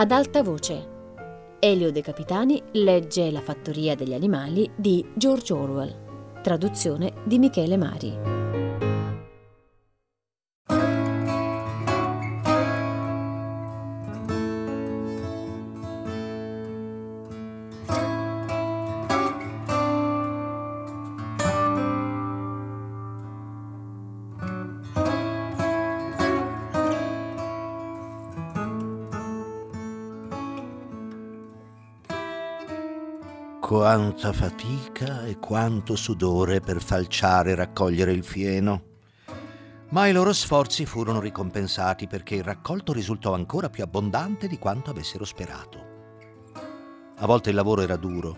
Ad alta voce. Elio De Capitani legge La fattoria degli animali di George Orwell, traduzione di Michele Mari. Quanta fatica e quanto sudore per falciare e raccogliere il fieno. Ma i loro sforzi furono ricompensati perché il raccolto risultò ancora più abbondante di quanto avessero sperato. A volte il lavoro era duro.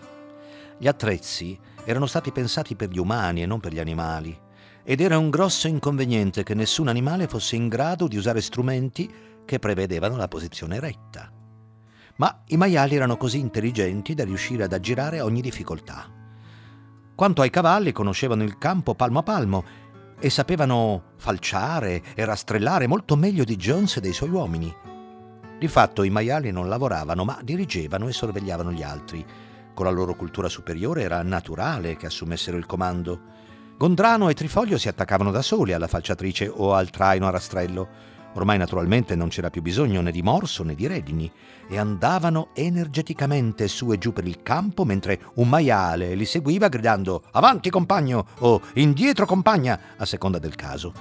Gli attrezzi erano stati pensati per gli umani e non per gli animali, ed era un grosso inconveniente che nessun animale fosse in grado di usare strumenti che prevedevano la posizione retta. Ma i maiali erano così intelligenti da riuscire ad aggirare ogni difficoltà. Quanto ai cavalli, conoscevano il campo palmo a palmo e sapevano falciare e rastrellare molto meglio di Jones e dei suoi uomini. Di fatto i maiali non lavoravano, ma dirigevano e sorvegliavano gli altri. Con la loro cultura superiore era naturale che assumessero il comando. Gondrano e Trifoglio si attaccavano da soli alla falciatrice o al traino a rastrello. Ormai naturalmente non c'era più bisogno né di morso né di redini e andavano energeticamente su e giù per il campo mentre un maiale li seguiva gridando «Avanti compagno» o «Indietro compagna» a seconda del caso.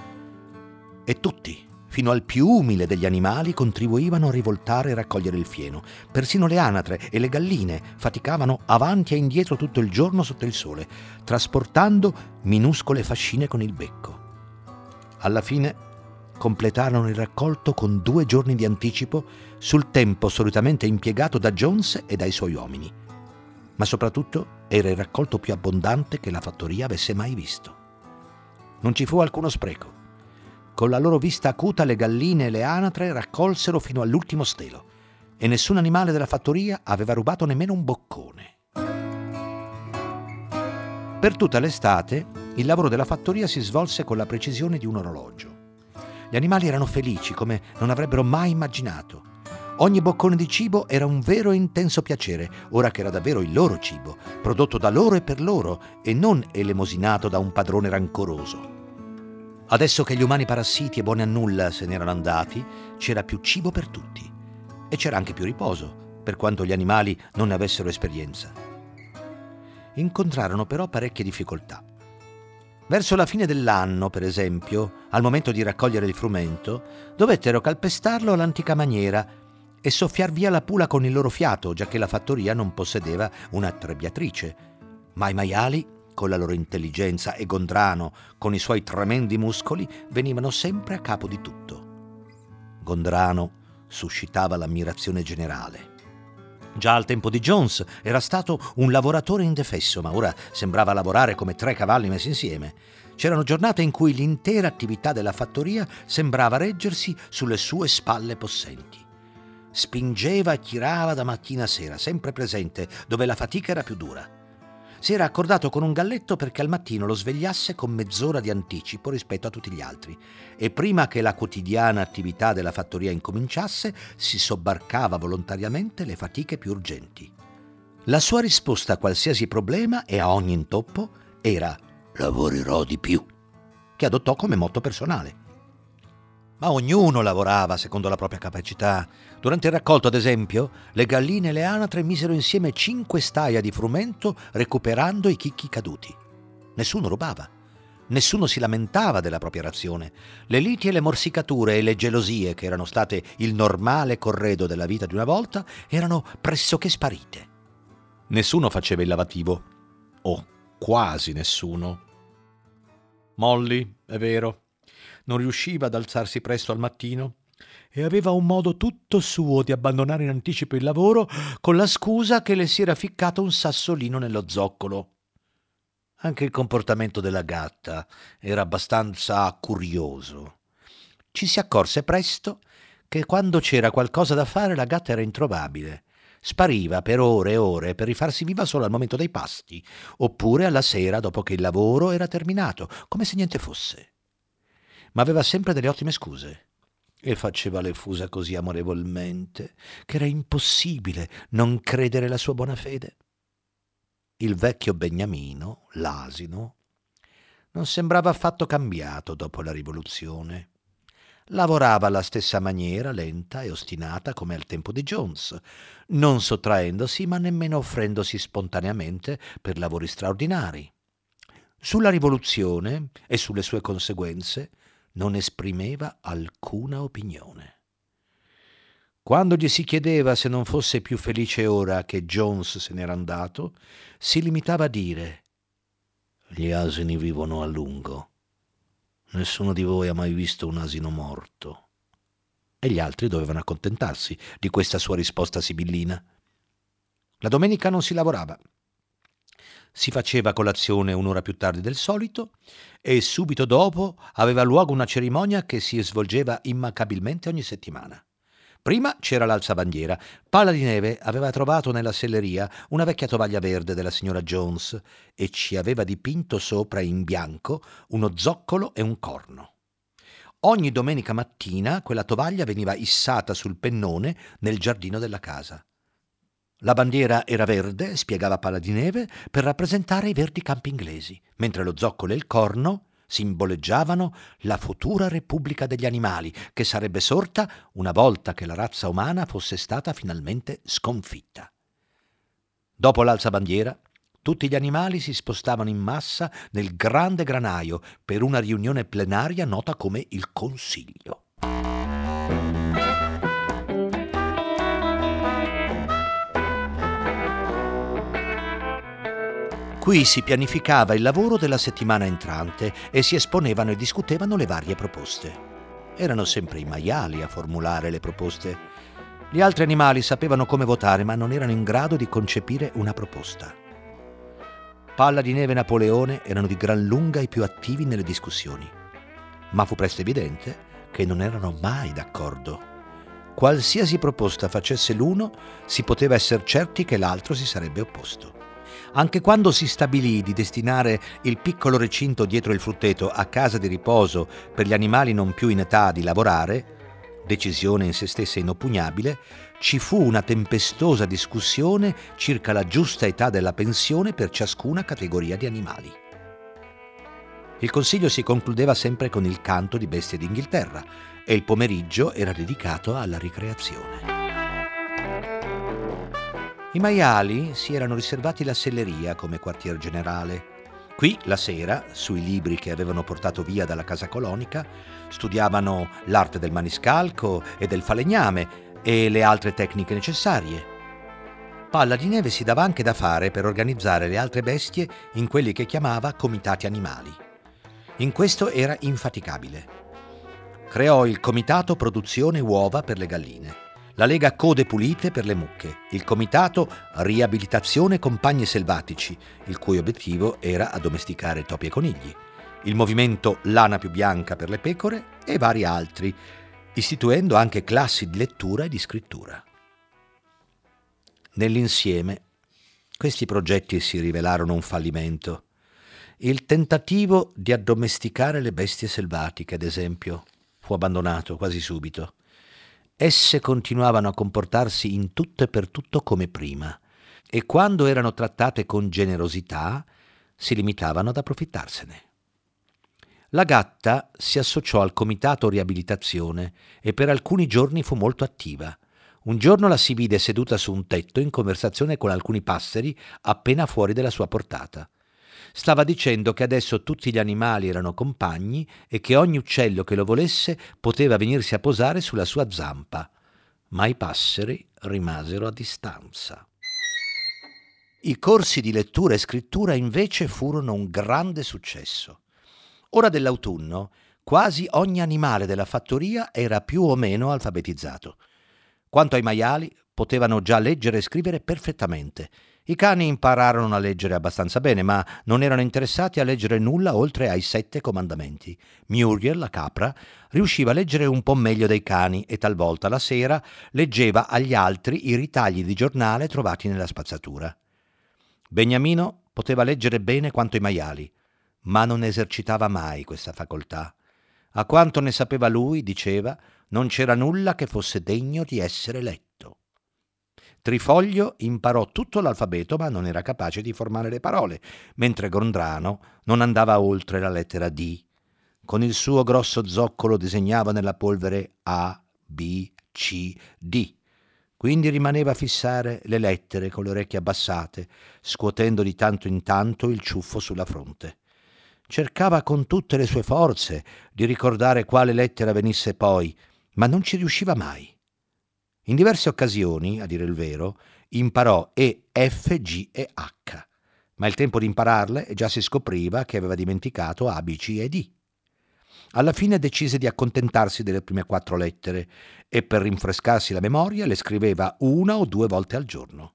E tutti, fino al più umile degli animali, contribuivano a rivoltare e raccogliere il fieno. Persino le anatre e le galline faticavano avanti e indietro tutto il giorno sotto il sole, trasportando minuscole fascine con il becco. Alla fine completarono il raccolto con 2 giorni di anticipo sul tempo solitamente impiegato da Jones e dai suoi uomini. Ma soprattutto era il raccolto più abbondante che la fattoria avesse mai visto. Non ci fu alcuno spreco. Con la loro vista acuta le galline e le anatre raccolsero fino all'ultimo stelo e nessun animale della fattoria aveva rubato nemmeno un boccone. Per tutta l'estate il lavoro della fattoria si svolse con la precisione di un orologio. Gli animali erano felici come non avrebbero mai immaginato. Ogni boccone di cibo era un vero e intenso piacere, ora che era davvero il loro cibo, prodotto da loro e per loro, e non elemosinato da un padrone rancoroso. Adesso che gli umani parassiti e buoni a nulla se n'erano andati, c'era più cibo per tutti. E c'era anche più riposo, per quanto gli animali non ne avessero esperienza. Incontrarono però parecchie difficoltà. Verso la fine dell'anno, per esempio, al momento di raccogliere il frumento, dovettero calpestarlo all'antica maniera e soffiar via la pula con il loro fiato, giacché la fattoria non possedeva una trebbiatrice. Ma i maiali, con la loro intelligenza, e Gondrano, con i suoi tremendi muscoli, venivano sempre a capo di tutto. Gondrano suscitava l'ammirazione generale. Già al tempo di Jones era stato un lavoratore indefesso, ma ora sembrava lavorare come 3 cavalli messi insieme. C'erano giornate in cui l'intera attività della fattoria sembrava reggersi sulle sue spalle possenti. Spingeva e tirava da mattina a sera, sempre presente, dove la fatica era più dura. Si era accordato con un galletto perché al mattino lo svegliasse con mezz'ora di anticipo rispetto a tutti gli altri e prima che la quotidiana attività della fattoria incominciasse si sobbarcava volontariamente le fatiche più urgenti. La sua risposta a qualsiasi problema e a ogni intoppo era «lavorerò di più», che adottò come motto personale. Ma ognuno lavorava secondo la propria capacità. Durante il raccolto, ad esempio, le galline e le anatre misero insieme 5 staia di frumento recuperando i chicchi caduti. Nessuno rubava. Nessuno si lamentava della propria razione. Le liti e le morsicature e le gelosie, che erano state il normale corredo della vita di una volta, erano pressoché sparite. Nessuno faceva il lavativo. O quasi nessuno. Molly, è vero. Non riusciva ad alzarsi presto al mattino e aveva un modo tutto suo di abbandonare in anticipo il lavoro con la scusa che le si era ficcato un sassolino nello zoccolo. Anche il comportamento della gatta era abbastanza curioso. Ci si accorse presto che quando c'era qualcosa da fare la gatta era introvabile. Spariva per ore e ore per rifarsi viva solo al momento dei pasti, oppure alla sera dopo che il lavoro era terminato, come se niente fosse. Ma aveva sempre delle ottime scuse. e faceva le fusa così amorevolmente che era impossibile non credere la sua buona fede. Il vecchio Beniamino, l'asino, non sembrava affatto cambiato dopo la rivoluzione. Lavorava alla stessa maniera, lenta e ostinata come al tempo di Jones, non sottraendosi ma nemmeno offrendosi spontaneamente per lavori straordinari. Sulla rivoluzione e sulle sue conseguenze non esprimeva alcuna opinione. Quando gli si chiedeva se non fosse più felice ora che Jones se n'era andato, si limitava a dire: «Gli asini vivono a lungo. Nessuno di voi ha mai visto un asino morto». E gli altri dovevano accontentarsi di questa sua risposta sibillina. La domenica non si lavorava. Si faceva colazione un'ora più tardi del solito e subito dopo aveva luogo una cerimonia che si svolgeva immancabilmente ogni settimana. Prima c'era l'alzabandiera. Palla di Neve aveva trovato nella selleria una vecchia tovaglia verde della signora Jones e ci aveva dipinto sopra in bianco uno zoccolo e un corno. Ogni domenica mattina quella tovaglia veniva issata sul pennone nel giardino della casa. La bandiera era verde, spiegava Palla di Neve, per rappresentare i verdi campi inglesi, mentre lo zoccolo e il corno simboleggiavano la futura Repubblica degli Animali, che sarebbe sorta una volta che la razza umana fosse stata finalmente sconfitta. Dopo l'alzabandiera, tutti gli animali si spostavano in massa nel grande granaio per una riunione plenaria nota come il Consiglio. Qui si pianificava il lavoro della settimana entrante e si esponevano e discutevano le varie proposte. Erano sempre i maiali a formulare le proposte. Gli altri animali sapevano come votare, ma non erano in grado di concepire una proposta. Palla di Neve e Napoleone erano di gran lunga i più attivi nelle discussioni, ma fu presto evidente che non erano mai d'accordo. Qualsiasi proposta facesse l'uno, si poteva essere certi che l'altro si sarebbe opposto. Anche quando si stabilì di destinare il piccolo recinto dietro il frutteto a casa di riposo per gli animali non più in età di lavorare, decisione in se stessa inoppugnabile, ci fu una tempestosa discussione circa la giusta età della pensione per ciascuna categoria di animali. Il consiglio si concludeva sempre con il canto di bestie d'Inghilterra e il pomeriggio era dedicato alla ricreazione. I maiali si erano riservati la selleria come quartier generale. Qui, la sera, sui libri che avevano portato via dalla casa colonica, studiavano l'arte del maniscalco e del falegname e le altre tecniche necessarie. Palla di Neve si dava anche da fare per organizzare le altre bestie in quelli che chiamava comitati animali. In questo era infaticabile. Creò il comitato produzione uova per le galline, la Lega Code Pulite per le mucche, il Comitato Riabilitazione Compagni Selvatici, il cui obiettivo era addomesticare topi e conigli, il Movimento Lana più Bianca per le pecore e vari altri, istituendo anche classi di lettura e di scrittura. Nell'insieme, questi progetti si rivelarono un fallimento. Il tentativo di addomesticare le bestie selvatiche, ad esempio, fu abbandonato quasi subito. Esse continuavano a comportarsi in tutto e per tutto come prima e quando erano trattate con generosità si limitavano ad approfittarsene. La gatta si associò al comitato riabilitazione e per alcuni giorni fu molto attiva. Un giorno la si vide seduta su un tetto in conversazione con alcuni passeri appena fuori della sua portata. Stava dicendo che adesso tutti gli animali erano compagni e che ogni uccello che lo volesse poteva venirsi a posare sulla sua zampa, ma i passeri rimasero a distanza. I corsi di lettura e scrittura invece furono un grande successo. Ora dell'autunno quasi ogni animale della fattoria era più o meno alfabetizzato. Quanto ai maiali, potevano già leggere e scrivere perfettamente. I cani impararono a leggere abbastanza bene, ma non erano interessati a leggere nulla oltre ai 7 comandamenti. Muriel, la capra, riusciva a leggere un po' meglio dei cani e talvolta la sera leggeva agli altri i ritagli di giornale trovati nella spazzatura. Beniamino poteva leggere bene quanto i maiali, ma non esercitava mai questa facoltà. A quanto ne sapeva lui, diceva, non c'era nulla che fosse degno di essere letto. Trifoglio imparò tutto l'alfabeto ma non era capace di formare le parole, mentre Gondrano non andava oltre la lettera D. Con il suo grosso zoccolo disegnava nella polvere A, B, C, D. Quindi rimaneva a fissare le lettere con le orecchie abbassate, scuotendo di tanto in tanto il ciuffo sulla fronte. Cercava con tutte le sue forze di ricordare quale lettera venisse poi, ma non ci riusciva mai. In diverse occasioni, a dire il vero, imparò E, F, G e H, ma il tempo di impararle già si scopriva che aveva dimenticato A, B, C e D. Alla fine decise di accontentarsi delle prime 4 lettere e per rinfrescarsi la memoria le scriveva 1 o 2 volte al giorno.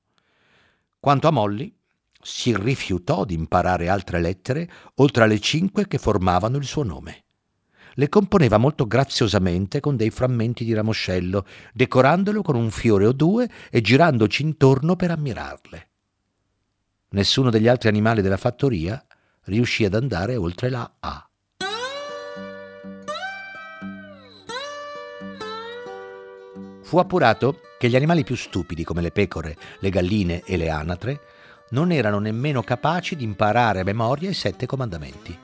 Quanto a Molly, si rifiutò di imparare altre lettere oltre alle 5 che formavano il suo nome. Le componeva molto graziosamente con dei frammenti di ramoscello, decorandolo con un fiore o 2 e girandoci intorno per ammirarle. Nessuno degli altri animali della fattoria riuscì ad andare oltre la A. Fu appurato che gli animali più stupidi, come le pecore, le galline e le anatre, non erano nemmeno capaci di imparare a memoria i 7 comandamenti.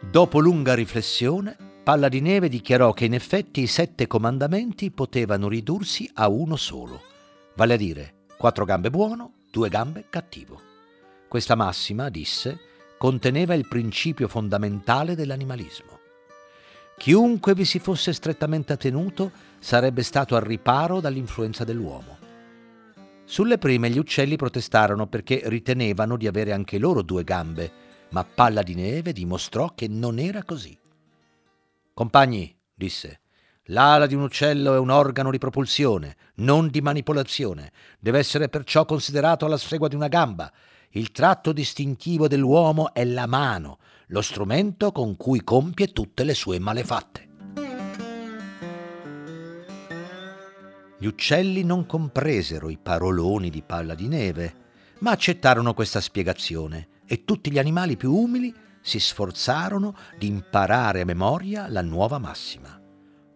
Dopo lunga riflessione, Palla di Neve dichiarò che in effetti i 7 comandamenti potevano ridursi a uno solo, vale a dire 4 gambe buono, 2 gambe cattivo. Questa massima, disse, conteneva il principio fondamentale dell'animalismo. Chiunque vi si fosse strettamente attenuto sarebbe stato al riparo dall'influenza dell'uomo. Sulle prime gli uccelli protestarono perché ritenevano di avere anche loro 2 gambe, ma Palla di Neve dimostrò che non era così. «Compagni», disse, «l'ala di un uccello è un organo di propulsione, non di manipolazione. Deve essere perciò considerato alla stregua di una gamba. Il tratto distintivo dell'uomo è la mano, lo strumento con cui compie tutte le sue malefatte». Gli uccelli non compresero i paroloni di Palla di Neve, ma accettarono questa spiegazione e tutti gli animali più umili si sforzarono di imparare a memoria la nuova massima.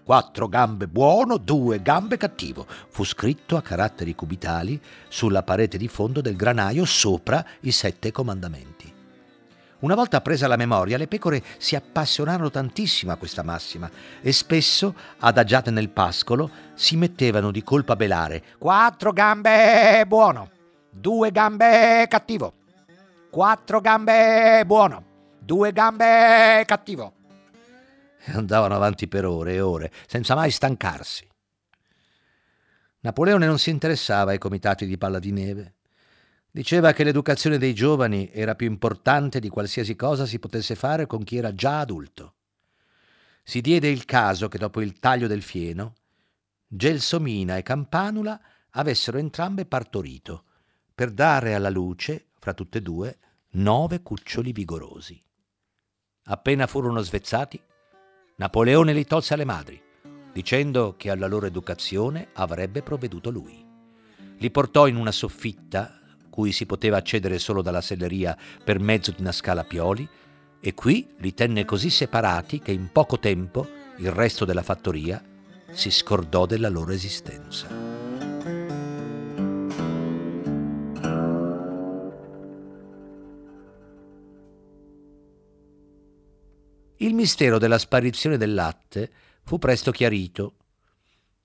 4 gambe buono, 2 gambe cattivo, fu scritto a caratteri cubitali sulla parete di fondo del granaio sopra i 7 comandamenti. Una volta appresa la memoria, le pecore si appassionarono tantissimo a questa massima e spesso, adagiate nel pascolo, si mettevano di colpo a belare 4 gambe buono, 2 gambe cattivo, 4 gambe buono, 2 gambe cattivo. E andavano avanti per ore e ore, senza mai stancarsi. Napoleone non si interessava ai comitati di Palla di Neve. Diceva che l'educazione dei giovani era più importante di qualsiasi cosa si potesse fare con chi era già adulto. Si diede il caso che dopo il taglio del fieno, Gelsomina e Campanula avessero entrambe partorito, per dare alla luce, fra tutte e due, 9 cuccioli vigorosi. Appena furono svezzati, Napoleone li tolse alle madri, dicendo che alla loro educazione avrebbe provveduto lui. Li portò in una soffitta, cui si poteva accedere solo dalla selleria per mezzo di una scala a pioli, e qui li tenne così separati che in poco tempo il resto della fattoria si scordò della loro esistenza. Il mistero della sparizione del latte fu presto chiarito.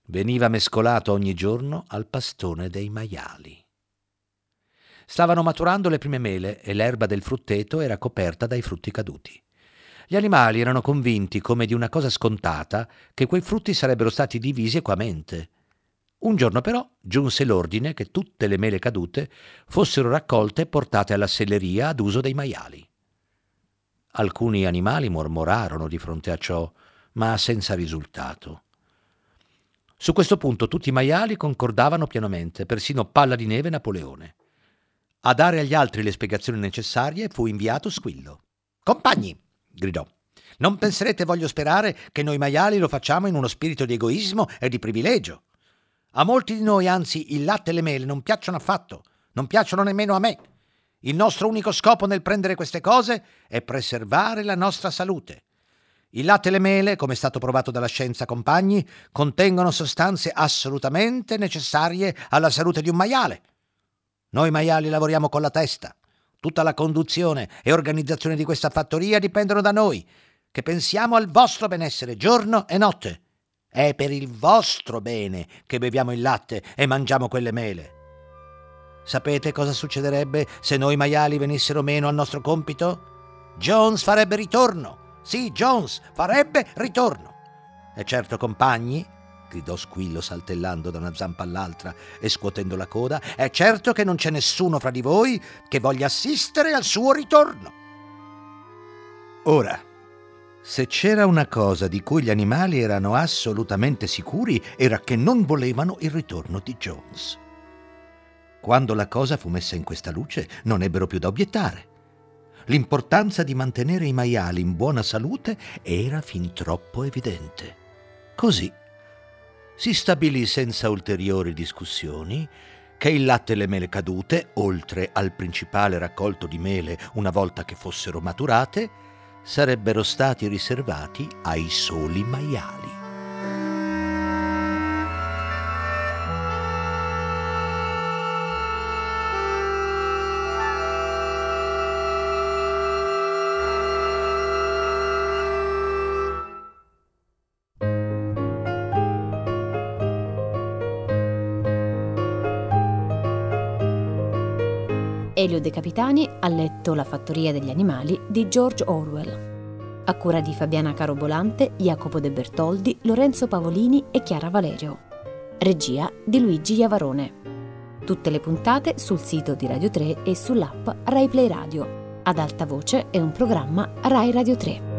Veniva mescolato ogni giorno al pastone dei maiali. Stavano maturando le prime mele e l'erba del frutteto era coperta dai frutti caduti. Gli animali erano convinti, come di una cosa scontata, che quei frutti sarebbero stati divisi equamente. Un giorno però giunse l'ordine che tutte le mele cadute fossero raccolte e portate alla selleria ad uso dei maiali. Alcuni animali mormorarono di fronte a ciò, ma senza risultato. Su questo punto tutti i maiali concordavano pienamente, persino Palla di Neve e Napoleone. A dare agli altri le spiegazioni necessarie fu inviato Squillo. «Compagni!» gridò. «Non penserete, voglio sperare, che noi maiali lo facciamo in uno spirito di egoismo e di privilegio. A molti di noi, anzi, il latte e le mele non piacciono affatto, non piacciono nemmeno a me. Il nostro unico scopo nel prendere queste cose è preservare la nostra salute. Il latte e le mele, come è stato provato dalla scienza, compagni, contengono sostanze assolutamente necessarie alla salute di un maiale. Noi maiali lavoriamo con la testa. Tutta la conduzione e organizzazione di questa fattoria dipendono da noi, che pensiamo al vostro benessere giorno e notte. È per il vostro bene che beviamo il latte e mangiamo quelle mele. Sapete cosa succederebbe se noi maiali venissero meno al nostro compito? Jones farebbe ritorno. Sì, Jones farebbe ritorno. E certo, compagni, gridò Squillo saltellando da una zampa all'altra e scuotendo la coda, è certo che non c'è nessuno fra di voi che voglia assistere al suo ritorno. Ora, se c'era una cosa di cui gli animali erano assolutamente sicuri, era che non volevano il ritorno di Jones. Quando la cosa fu messa in questa luce, non ebbero più da obiettare. L'importanza di mantenere i maiali in buona salute era fin troppo evidente. Così si stabilì senza ulteriori discussioni che il latte e le mele cadute, oltre al principale raccolto di mele una volta che fossero maturate, sarebbero stati riservati ai soli maiali. Elio De Capitani ha letto La fattoria degli animali di George Orwell, a cura di Fabiana Carobolante, Jacopo De Bertoldi, Lorenzo Pavolini e Chiara Valerio. Regia di Luigi Iavarone. Tutte le puntate sul sito di Radio 3 e sull'app RaiPlay Radio. Ad alta voce è un programma Rai Radio 3.